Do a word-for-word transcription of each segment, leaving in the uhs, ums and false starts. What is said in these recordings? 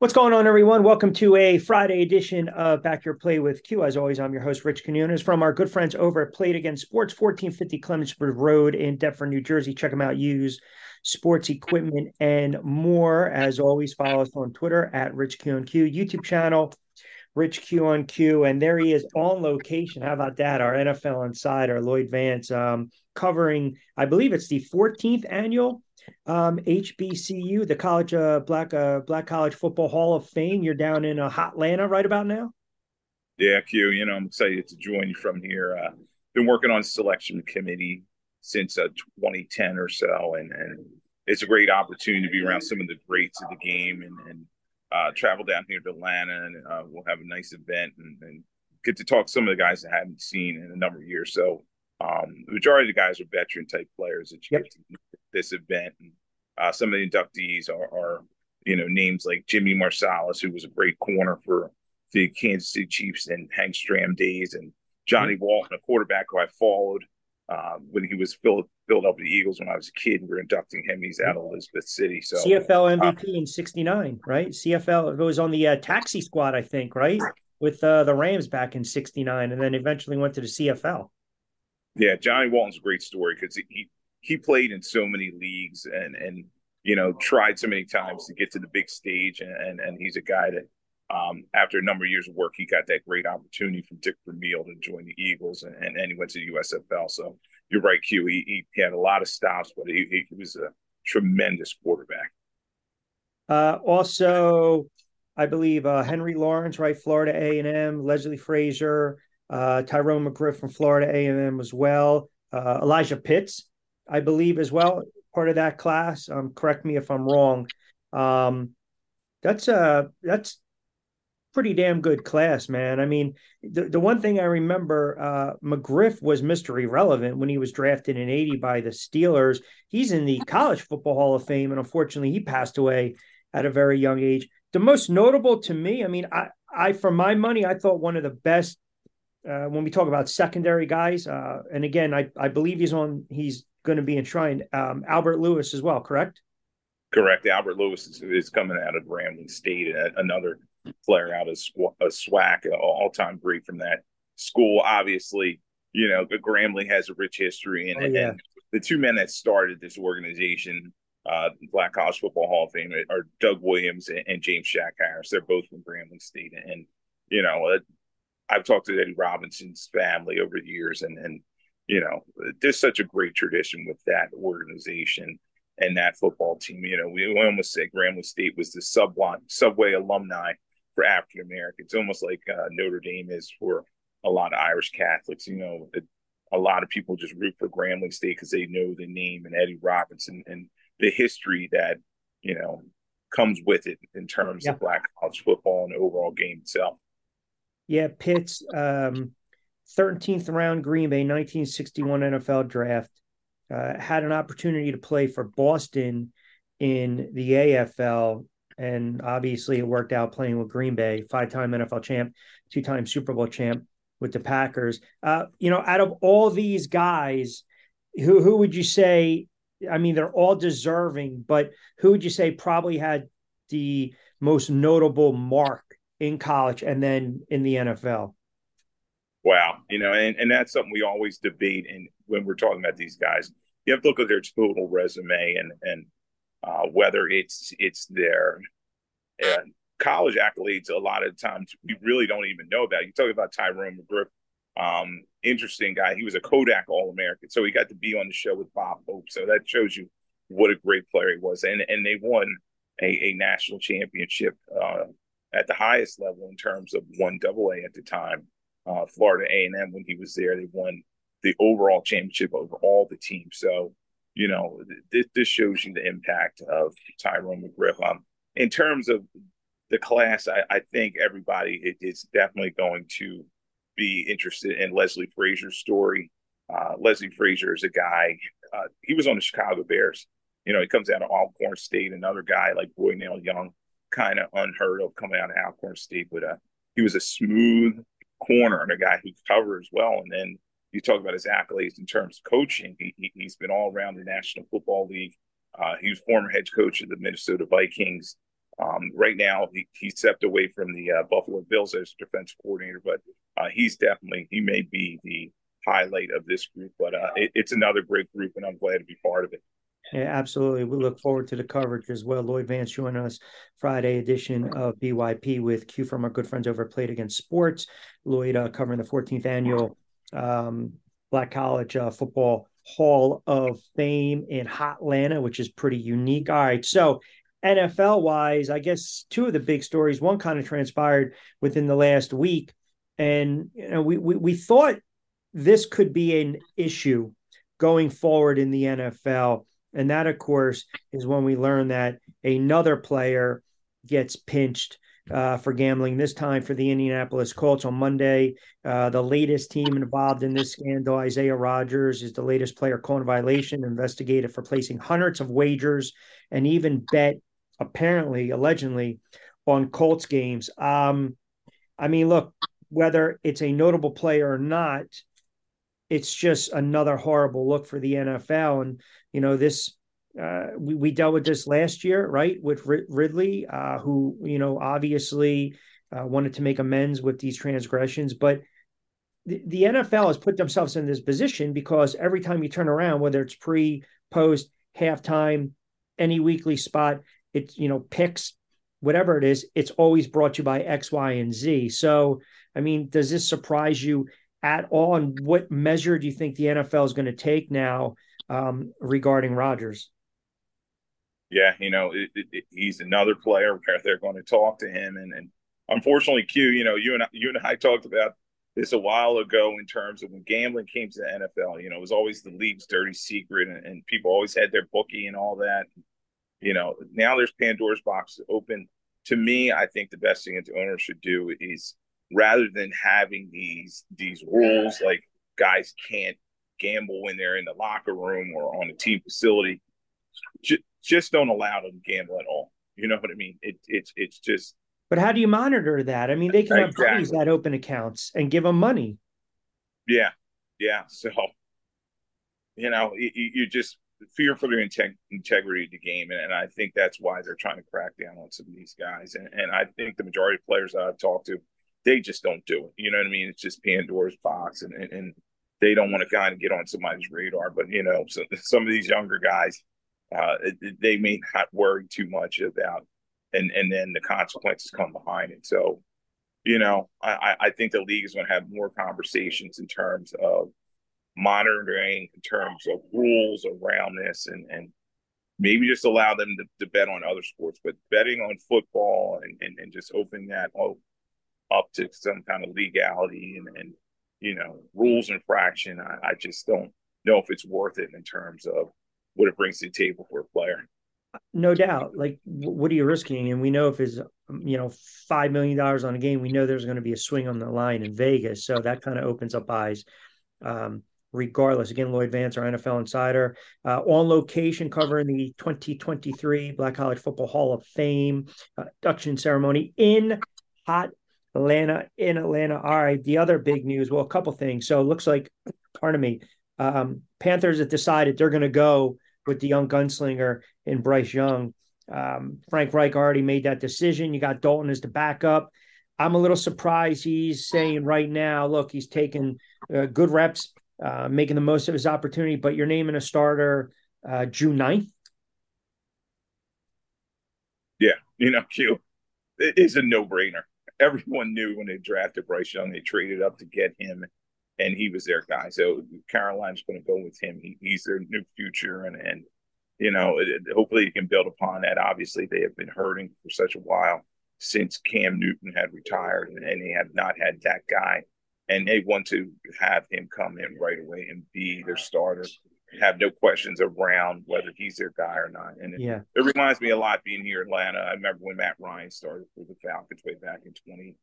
What's going on, everyone? Welcome to a Friday edition of Back Your Play with Q. As always, I'm your host, Rich Quinones, from our good friends over at Play It Again Sports, fourteen fifty Clemensburg Road in Deptford, New Jersey. Check them out. Use sports equipment and more. As always, follow us on Twitter at Rich Q on Q, YouTube channel, Rich Q on Q. And there he is on location. How about that? Our N F L insider, Lloyd Vance, um, covering, I believe it's the fourteenth annual Um, H B C U, the College uh, Black uh, Black College Football Hall of Fame. You're down in uh, Hotlanta right about now. Yeah, Q. You know, I'm excited to join you from here. Uh, been working on selection committee since uh, twenty ten or so, and, and it's a great opportunity to be around some of the greats of the game, and, and uh, travel down here to Atlanta, and uh, we'll have a nice event and, and get to talk to some of the guys that I haven't seen in a number of years. So um, the majority of the guys are veteran type players that you yep. get to this event. And uh, some of the inductees are, are, you know, names like Jimmy Marsalis, who was a great corner for the Kansas City Chiefs and Hank Stram days, and Johnny mm-hmm. Walton, a quarterback who I followed uh, when he was filled, filled up with the Eagles when I was a kid. We were inducting him. He's out of Elizabeth City. So C F L M V P uh, in sixty-nine, right? C F L, it was on the uh, taxi squad, I think, right? With uh, the Rams back in sixty-nine, and then eventually went to the C F L. Yeah, Johnny Walton's a great story because he, he He played in so many leagues and, and, you know, tried so many times to get to the big stage. And, and, and he's a guy that um, after a number of years of work, he got that great opportunity from Dick Vermeil to join the Eagles, and, and, and he went to the U S F L. So you're right, Q. He, he had a lot of stops, but he, he was a tremendous quarterback. Uh, also, I believe uh, Henry Lawrence, right, Florida A and M, Leslie Frazier, uh, Tyrone McGriff from Florida A and M as well, uh, Elijah Pitts, I believe, as well, part of that class. Um, correct me if I'm wrong. Um, that's a that's pretty damn good class, man. I mean, the, the one thing I remember, uh, McGriff was Mister Irrelevant when he was drafted in eighty by the Steelers. He's in the College Football Hall of Fame, and unfortunately, he passed away at a very young age. The most notable to me, I mean, I, I for my money, I thought one of the best uh, when we talk about secondary guys. Uh, and again, I I believe he's on he's. going to be enshrined, um, Albert Lewis as well, correct? Correct. Albert Lewis is, is coming out of Grambling State, and another player out of SWAC, an all-time great from that school. Obviously, you know, Grambling has a rich history, and, oh, yeah. and the two men that started this organization, uh, Black College Football Hall of Fame, are Doug Williams and, and James Shack Harris. They're both from Grambling State, and you know, uh, I've talked to Eddie Robinson's family over the years, and and. You know, there's such a great tradition with that organization and that football team. You know, we almost say Grambling State was the subway alumni for African Americans, almost like uh, Notre Dame is for a lot of Irish Catholics. You know, a lot of people just root for Grambling State because they know the name and Eddie Robinson and the history that, you know, comes with it in terms yeah. of Black college football and the overall game itself. Yeah, Pitts. Um... thirteenth round, Green Bay, nineteen sixty-one N F L draft. Uh, had an opportunity to play for Boston in the A F L, and obviously it worked out playing with Green Bay, five-time N F L champ, two-time Super Bowl champ with the Packers. Uh, you know, out of all these guys, who who would you say, I mean, they're all deserving, but who would you say probably had the most notable mark in college and then in the N F L? Wow. You know, and, and that's something we always debate. And when we're talking about these guys, you have to look at their total resume and, and uh, whether it's it's their uh, college accolades. A lot of times we really don't even know about. You talk about Tyrone McGriff, um, interesting guy. He was a Kodak All-American. So he got to be on the show with Bob Hope. So that shows you what a great player he was. And, and they won a, a national championship uh, at the highest level in terms of one double A at the time. Uh, Florida A and M, when he was there, they won the overall championship over all the teams. So, you know, this, this shows you the impact of Tyrone McGriff. Um, in terms of the class, I, I think everybody is definitely going to be interested in Leslie Frazier's story. Uh, Leslie Frazier is a guy, uh, he was on the Chicago Bears. You know, he comes out of Alcorn State, another guy like Boy Nail Young, kind of unheard of coming out of Alcorn State, but uh, he was a smooth corner and a guy who covers well. And then you talk about his accolades in terms of coaching. He, he, he's been all around the National Football League. Uh, he was former head coach of the Minnesota Vikings. Um, right now, he, he stepped away from the uh, Buffalo Bills as defensive coordinator, but uh, he's definitely – he may be the highlight of this group, but uh, it, it's another great group, and I'm glad to be part of it. Yeah, absolutely. We look forward to the coverage as well. Lloyd Vance joining us Friday edition of B Y P with Q from our good friends over at Play It Again Sports. Lloyd uh, covering the fourteenth annual um, Black College uh, Football Hall of Fame in Hotlanta, which is pretty unique. All right, so N F L-wise, I guess two of the big stories, one kind of transpired within the last week, and you know, we we, we thought this could be an issue going forward in the N F L. And that, of course, is when we learn that another player gets pinched uh, for gambling, this time for the Indianapolis Colts on Monday. Uh, the latest team involved in this scandal, Isaiah Rodgers, is the latest player caught in violation, investigated for placing hundreds of wagers and even bet, apparently, allegedly, on Colts games. Um, I mean, look, whether it's a notable player or not, it's just another horrible look for the N F L. And, you know, this, uh, we, we dealt with this last year, right, with R- Ridley, uh, who, you know, obviously uh, wanted to make amends with these transgressions. But the, the N F L has put themselves in this position because every time you turn around, whether it's pre, post, halftime, any weekly spot, it's, you know, picks, whatever it is, it's always brought to you by X, Y, and Z. So, I mean, does this surprise you at all? And what measure do you think the N F L is going to take now um, regarding Rodgers? Yeah, you know, it, it, it, he's another player where they're going to talk to him. And, and unfortunately, Q, you know, you and, I, you and I talked about this a while ago in terms of when gambling came to the N F L, you know, it was always the league's dirty secret, and, and people always had their bookie and all that. You know, now there's Pandora's box open. To me, I think the best thing that the owner should do is, rather than having these these rules like guys can't gamble when they're in the locker room or on a team facility, j- just don't allow them to gamble at all. You know what I mean? It, it, it's just – But how do you monitor that? I mean, they can exactly. have buddies that open accounts and give them money. Yeah, yeah. So, you know, you, you just fear for their integ- integrity of the game, and, and I think that's why they're trying to crack down on some of these guys. And, and I think the majority of players that I've talked to, they just don't do it. You know what I mean? It's just Pandora's box, and, and, and they don't want to kind of get on somebody's radar. But, you know, so, some of these younger guys, uh, they may not worry too much about, and, and then the consequences come behind it. So, you know, I, I think the league is going to have more conversations in terms of monitoring, in terms of rules around this, and, and maybe just allow them to, to bet on other sports. But betting on football and, and, and just opening that oh, up to some kind of legality and, and you know, rules infraction, I, I just don't know if it's worth it in terms of what it brings to the table for a player. No doubt. Like, what are you risking? And we know if it's, you know, five million dollars on a game, we know there's going to be a swing on the line in Vegas. So that kind of opens up eyes um, regardless. Again, Lloyd Vance, our N F L insider, uh, on location covering the twenty twenty-three Black College Football Hall of Fame induction ceremony in hot Atlanta in Atlanta. All right. The other big news, well, a couple things. So it looks like, pardon me, um, Panthers have decided they're going to go with the young gunslinger in Bryce Young. Um, Frank Reich already made that decision. You got Dalton as the backup. I'm a little surprised he's saying right now, look, he's taking uh, good reps, uh, making the most of his opportunity, but you're naming a starter uh, June ninth. Yeah. You know, Q, it is a no-brainer. Everyone knew when they drafted Bryce Young, they traded up to get him, and he was their guy. So Carolina's going to go with him. He, he's their new future, and, and you know, it, hopefully he can build upon that. Obviously, they have been hurting for such a while since Cam Newton had retired, and, and they have not had that guy. And they want to have him come in right away and be their starter, have no questions around whether he's their guy or not. And it, yeah. it reminds me a lot being here in Atlanta. I remember when Matt Ryan started for the Falcons way back in twenty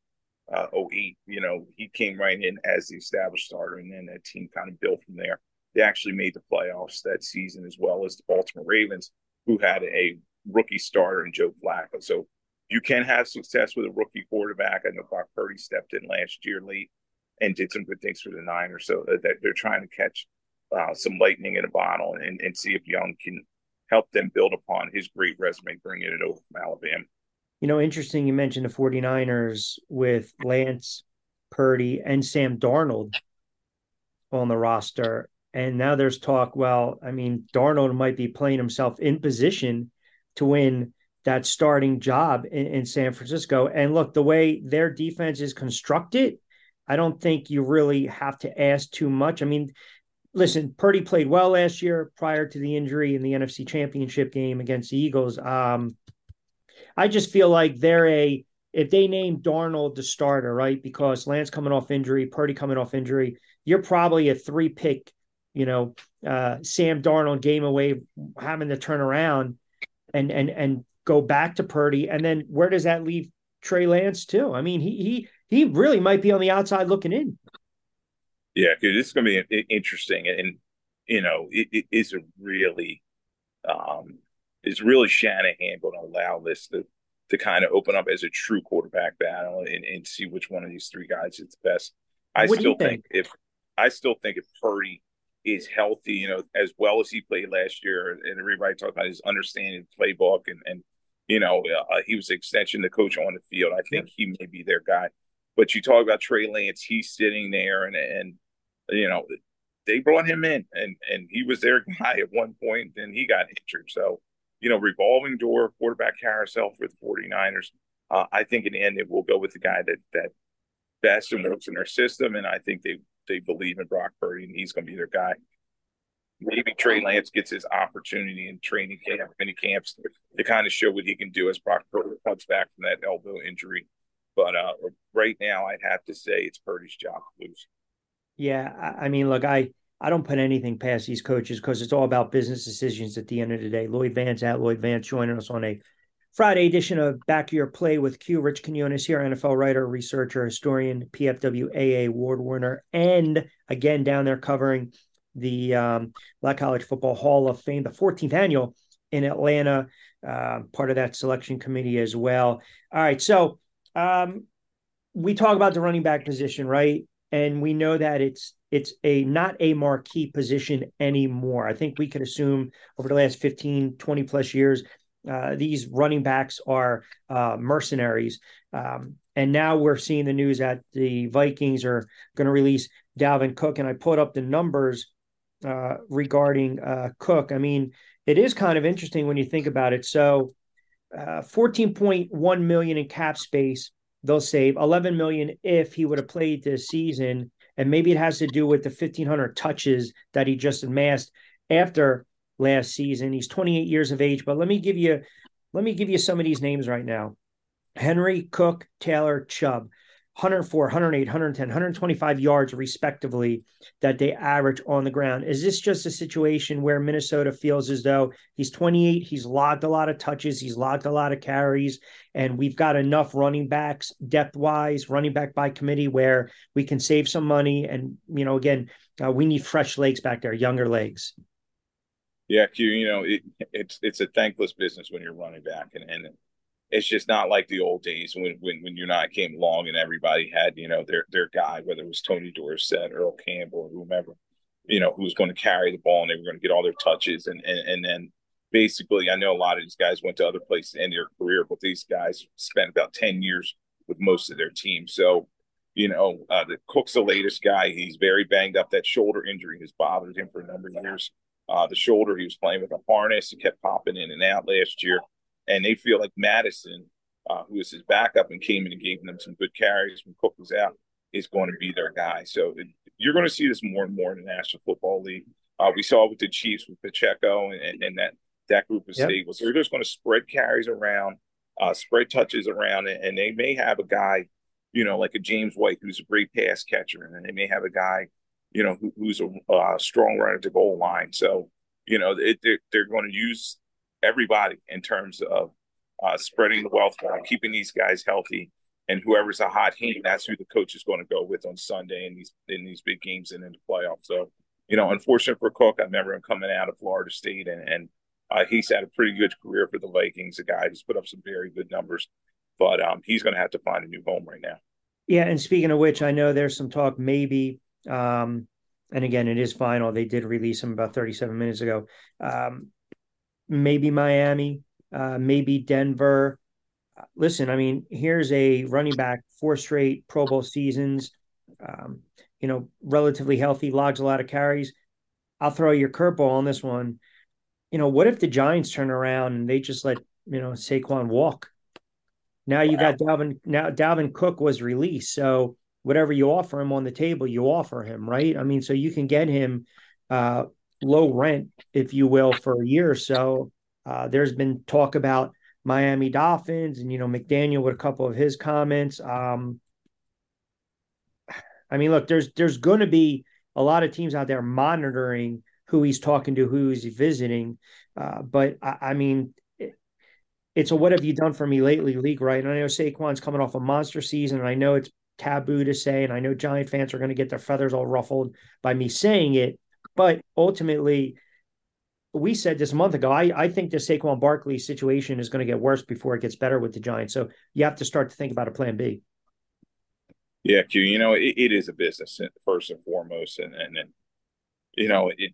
oh eight, you know, he came right in as the established starter, and then that team kind of built from there. They actually made the playoffs that season, as well as the Baltimore Ravens, who had a rookie starter in Joe Flacco. So you can have success with a rookie quarterback. I know Brock Purdy stepped in last year late and did some good things for the Niners. So that they're trying to catch Uh, some lightning in a bottle and, and see if Young can help them build upon his great resume, bringing it over from Alabama. you know, interesting you mentioned the 49ers with Lance, Purdy, and Sam Darnold on the roster. And now there's talk, well, I mean, Darnold might be playing himself in position to win that starting job in, in San Francisco. And look, the way their defense is constructed, I don't think you really have to ask too much. I mean, listen, Purdy played well last year prior to the injury in the N F C Championship game against the Eagles. Um, I just feel like they're a, if they name Darnold the starter, right, because Lance coming off injury, Purdy coming off injury, you're probably a three-pick, you know, uh, Sam Darnold game away having to turn around and and and go back to Purdy. And then where does that leave Trey Lance too? I mean, he he he really might be on the outside looking in. Yeah, because it's going to be interesting, and you know, it, it is a really, um, it's really Shanahan going to allow this to to kind of open up as a true quarterback battle, and, and see which one of these three guys is best. I what still think? think if I still think if Purdy is healthy, you know, as well as he played last year, and everybody talked about his understanding playbook, and and you know, uh, he was an extension to coach on the field. I think yeah. he may be their guy. But you talk about Trey Lance, he's sitting there, and and you know, they brought him in, and and he was their guy at one point, then he got injured. So, you know, revolving door, quarterback carousel for the 49ers. Uh, I think in the end it will go with the guy that that best and works in their system, and I think they they believe in Brock Purdy, and he's going to be their guy. Maybe Trey Lance gets his opportunity in training camp, mini camps, to kind of show what he can do as Brock Purdy comes back from that elbow injury. But uh, right now, I'd have to say it's Purdy's job to lose. Yeah, I mean, look, I, I don't put anything past these coaches because it's all about business decisions at the end of the day. Lloyd Vance at Lloyd Vance joining us on a Friday edition of Back to Your Play with Q. Rich Quinones here, N F L writer, researcher, historian, P F W A A award winner, and again down there covering the um, Black College Football Hall of Fame, the fourteenth annual in Atlanta, uh, part of that selection committee as well. All right, so um, we talk about the running back position, right? And we know that it's it's a not a marquee position anymore. I think we could assume over the last fifteen, twenty plus years, uh, these running backs are uh, mercenaries. Um, and now we're seeing the news that the Vikings are going to release Dalvin Cook. And I put up the numbers uh, regarding uh, Cook. I mean, it is kind of interesting when you think about it. So uh, fourteen point one million dollars in cap space. They'll save eleven million dollars if he would have played this season. And maybe it has to do with the fifteen hundred touches that he just amassed after last season. He's twenty-eight years of age, but let me give you, let me give you some of these names right now. Henry, Cook, Taylor, Chubb, one oh four, one oh eight, one ten, one twenty-five yards respectively that they average on the ground. Is this just a situation where Minnesota feels as though he's twenty-eight, he's logged a lot of touches, he's logged a lot of carries, and we've got enough running backs depth-wise, running back by committee, where we can save some money? And, you know, again, uh, we need fresh legs back there, younger legs. Yeah, Q, you know, it, it's it's a thankless business when you're running back, and and it's just not like the old days when when when you and I came along and everybody had, you know, their their guy, whether it was Tony Dorsett, Earl Campbell, or whomever, you know, who was going to carry the ball and they were going to get all their touches. And, and, and then basically, I know a lot of these guys went to other places to end their career, but these guys spent about ten years with most of their team. So, you know, uh, the Cook's the latest guy. He's very banged up. That shoulder injury has bothered him for a number of years. Uh, the shoulder, he was playing with a harness. He kept popping in and out last year. And they feel like Madison, uh, who is his backup and came in and gave them some good carries when Cook was out, is going to be their guy. So it, you're going to see this more and more in the National Football League. Uh, we saw it with the Chiefs with Pacheco and, and, and that, that group of yep. Eagles. They're just going to spread carries around, uh, spread touches around, and, and they may have a guy, you know, like a James White, who's a great pass catcher, and they may have a guy, you know, who, who's a uh, strong runner at the goal line. So, you know, it, they're, they're going to use – everybody in terms of uh, spreading the wealth, keeping these guys healthy, and whoever's a hot hand, that's who the coach is going to go with on Sunday in these in these big games and in the playoffs. So, you know, unfortunate for Cook. I remember him coming out of Florida State, and, and uh, he's had a pretty good career for the Vikings, a guy who's put up some very good numbers, but um, he's going to have to find a new home right now. Yeah, and speaking of which, I know there's some talk maybe um, – and again, it is final. They did release him about thirty-seven minutes ago um, – maybe Miami, uh, maybe Denver. listen, I mean, here's a running back, four straight Pro Bowl seasons, um, you know, relatively healthy, logs a lot of carries. I'll throw your curveball on this one. You know, what if the Giants turn around and they just let, you know, Saquon walk? Now you got Dalvin. Now Dalvin Cook was released. So whatever you offer him on the table, you offer him, right? I mean, so you can get him uh, low rent, if you will, for a year or so. Uh, there's been talk about Miami Dolphins and, you know, McDaniel with a couple of his comments. Um, I mean, look, there's there's going to be a lot of teams out there monitoring who he's talking to, who he's visiting. Uh, but, I, I mean, it, it's a what have you done for me lately league, right? And I know Saquon's coming off a monster season, and I know it's taboo to say, and I know Giant fans are going to get their feathers all ruffled by me saying it. But ultimately, we said this a month ago, I, I think the Saquon Barkley situation is going to get worse before it gets better with the Giants. So you have to start to think about a plan B. Yeah, Q, you know, it, it is a business, first and foremost. And, and, and you know, it,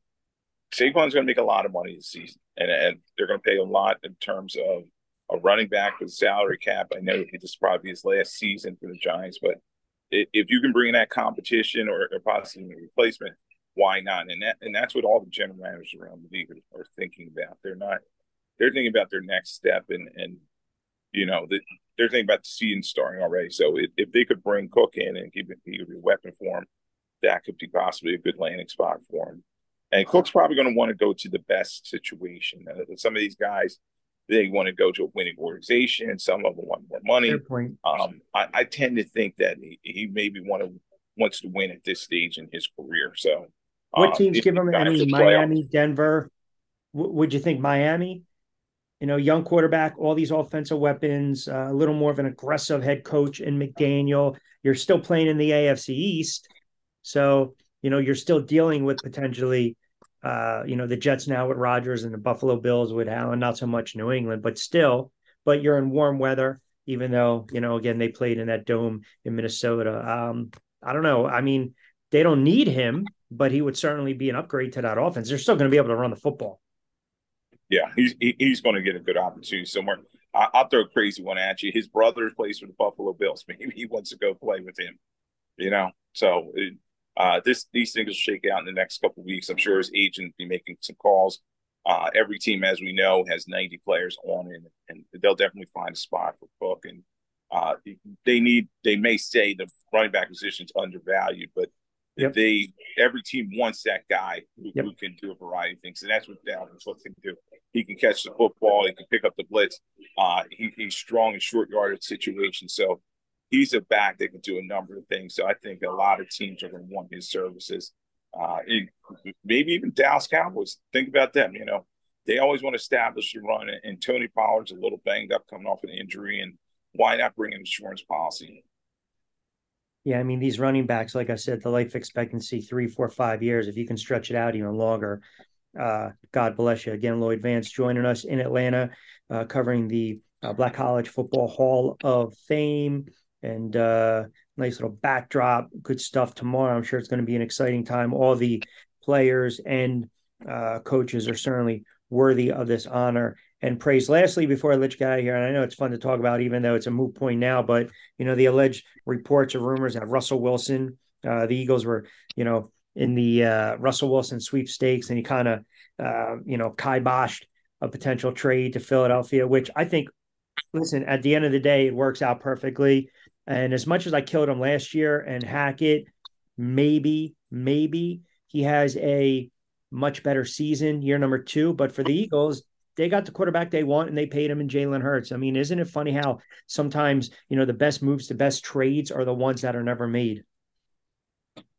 Saquon's going to make a lot of money this season. And, and they're going to pay a lot in terms of a running back with salary cap. I know this will probably be his last season for the Giants. But it, if you can bring that competition or, or possibly a replacement, why not? And that, and that's what all the general managers around the league are, are thinking about. They're not – they're thinking about their next step, and, and you know, the, they're thinking about the season starting already. So if, if they could bring Cook in and keep it, he could be a weapon for him, that could be possibly a good landing spot for him. And Cook's probably going to want to go to the best situation. Uh, some of these guys, they want to go to a winning organization, and some of them want more money. Fair point. Um, I, I tend to think that he, he maybe want to, wants to win at this stage in his career. So – What teams um, give him? I mean, Miami, playoff. Denver. W- would you think Miami? You know, young quarterback, all these offensive weapons, uh, a little more of an aggressive head coach in McDaniel. You're still playing in the A F C East, so you know you're still dealing with potentially, uh, you know, the Jets now with Rodgers and the Buffalo Bills with Allen. Not so much New England, but still, but you're in warm weather, even though you know again they played in that dome in Minnesota. Um, I don't know. I mean, they don't need him, but he would certainly be an upgrade to that offense. They're still going to be able to run the football. Yeah, he's he's going to get a good opportunity somewhere. I'll throw a crazy one at you. His brother plays for the Buffalo Bills. Maybe he wants to go play with him, you know. So uh, this these things will shake out in the next couple of weeks. I'm sure his agent will be making some calls. Uh, every team, as we know, has ninety players on it, and they'll definitely find a spot for Cook. And uh, they need they may say the running back position is undervalued, but Yep. They every team wants that guy who, yep. who can do a variety of things, and that's what Dalvin Cook can do. He can catch the football, he can pick up the blitz. Uh, he, he's strong in short yardage situations, so he's a back that can do a number of things. So I think a lot of teams are going to want his services. Uh, it, maybe even Dallas Cowboys. Think about them. You know, they always want to establish the run, and Tony Pollard's a little banged up coming off an injury, and why not bring an insurance policy? Yeah, I mean, these running backs, like I said, the life expectancy, three, four, five years. If you can stretch it out even longer, uh, God bless you. Again, Lloyd Vance joining us in Atlanta, uh, covering the uh, Black College Football Hall of Fame. And uh, nice little backdrop, good stuff tomorrow. I'm sure it's going to be an exciting time. All the players and uh, coaches are certainly worthy of this honor and praise. Lastly, before I let you get out of here, and I know it's fun to talk about, even though it's a moot point now, but, you know, the alleged reports or rumors that Russell Wilson, uh, the Eagles were, you know, in the uh, Russell Wilson sweepstakes, and he kind of, uh, you know, kiboshed a potential trade to Philadelphia, which I think, listen, at the end of the day, it works out perfectly. And as much as I killed him last year and Hackett, maybe, maybe he has a much better season, year number two, but for the Eagles, they got the quarterback they want, and they paid him in Jalen Hurts. I mean, isn't it funny how sometimes, you know, the best moves, the best trades are the ones that are never made?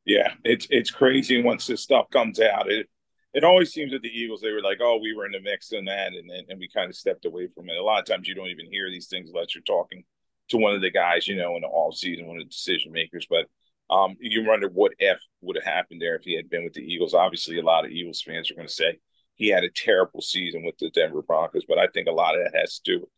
Yeah, it's it's crazy once this stuff comes out. It it always seems that the Eagles, they were like, oh, we were in the mix and that, and, and we kind of stepped away from it. A lot of times you don't even hear these things unless you're talking to one of the guys, you know, in the offseason, one of the decision makers. But um, you wonder what if would have happened there if he had been with the Eagles. Obviously, a lot of Eagles fans are going to say, he had a terrible season with the Denver Broncos, but I think a lot of that has to do with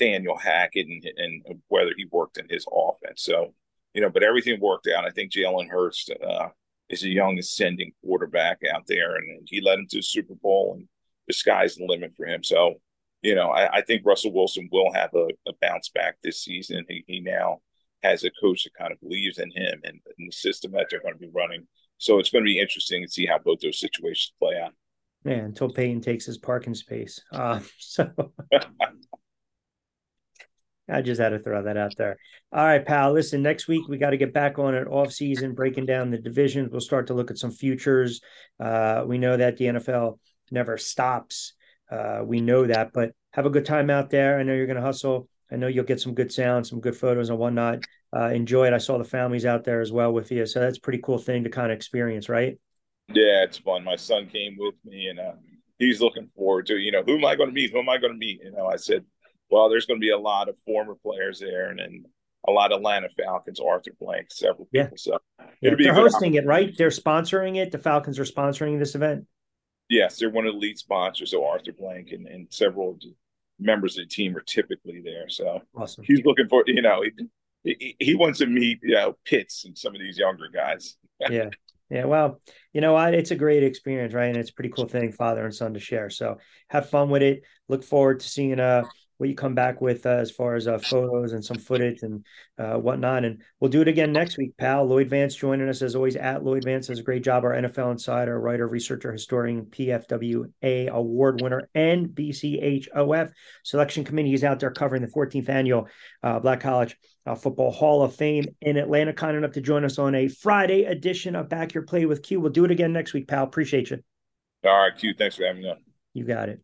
Nathaniel Hackett and, and whether he worked in his offense. So, you know, but everything worked out. I think Jalen Hurts uh, is a young ascending quarterback out there, and, and he led him to the Super Bowl, and the sky's the limit for him. So you know, I, I think Russell Wilson will have a, a bounce back this season. He, he now has a coach that kind of believes in him and, and the system that they're going to be running. So it's going to be interesting to see how both those situations play out. Man, until Payton takes his parking space. Uh, so I just had to throw that out there. All right, pal. Listen, next week we got to get back on it off season, breaking down the divisions. We'll start to look at some futures. Uh, we know that the N F L never stops. Uh, we know that, but have a good time out there. I know you're going to hustle. I know you'll get some good sound, some good photos and whatnot. Uh, enjoy it. I saw the families out there as well with you. So that's a pretty cool thing to kind of experience, right? Yeah, it's fun. My son came with me and uh, he's looking forward to, you know, who am I going to meet? Who am I going to meet? You know, I said, well, there's going to be a lot of former players there and, and a lot of Atlanta Falcons, Arthur Blank, several yeah. people. So yeah, they're hosting it, right? They're sponsoring it. The Falcons are sponsoring this event. Yes, they're one of the lead sponsors. So Arthur Blank and, and several members of the team are typically there. So awesome. He's looking for, you know, he, he, he wants to meet, you know, Pitts and some of these younger guys. Yeah. Yeah, well, you know what? It's a great experience, right? And it's a pretty cool thing, father and son, to share. So have fun with it. Look forward to seeing uh, what you come back with uh, as far as uh, photos and some footage and uh, whatnot. And we'll do it again next week, pal. Lloyd Vance joining us, as always, at Lloyd Vance. Does a great job. Our N F L insider, writer, researcher, historian, P F W A award winner, and B C H O F selection committee. He's out there covering the fourteenth annual uh, Black College Uh, Football Hall of Fame in Atlanta. Kind enough to join us on a Friday edition of Back Your Play with Q. We'll do it again next week, pal. Appreciate you. All right, Q. Thanks for having me on. You got it.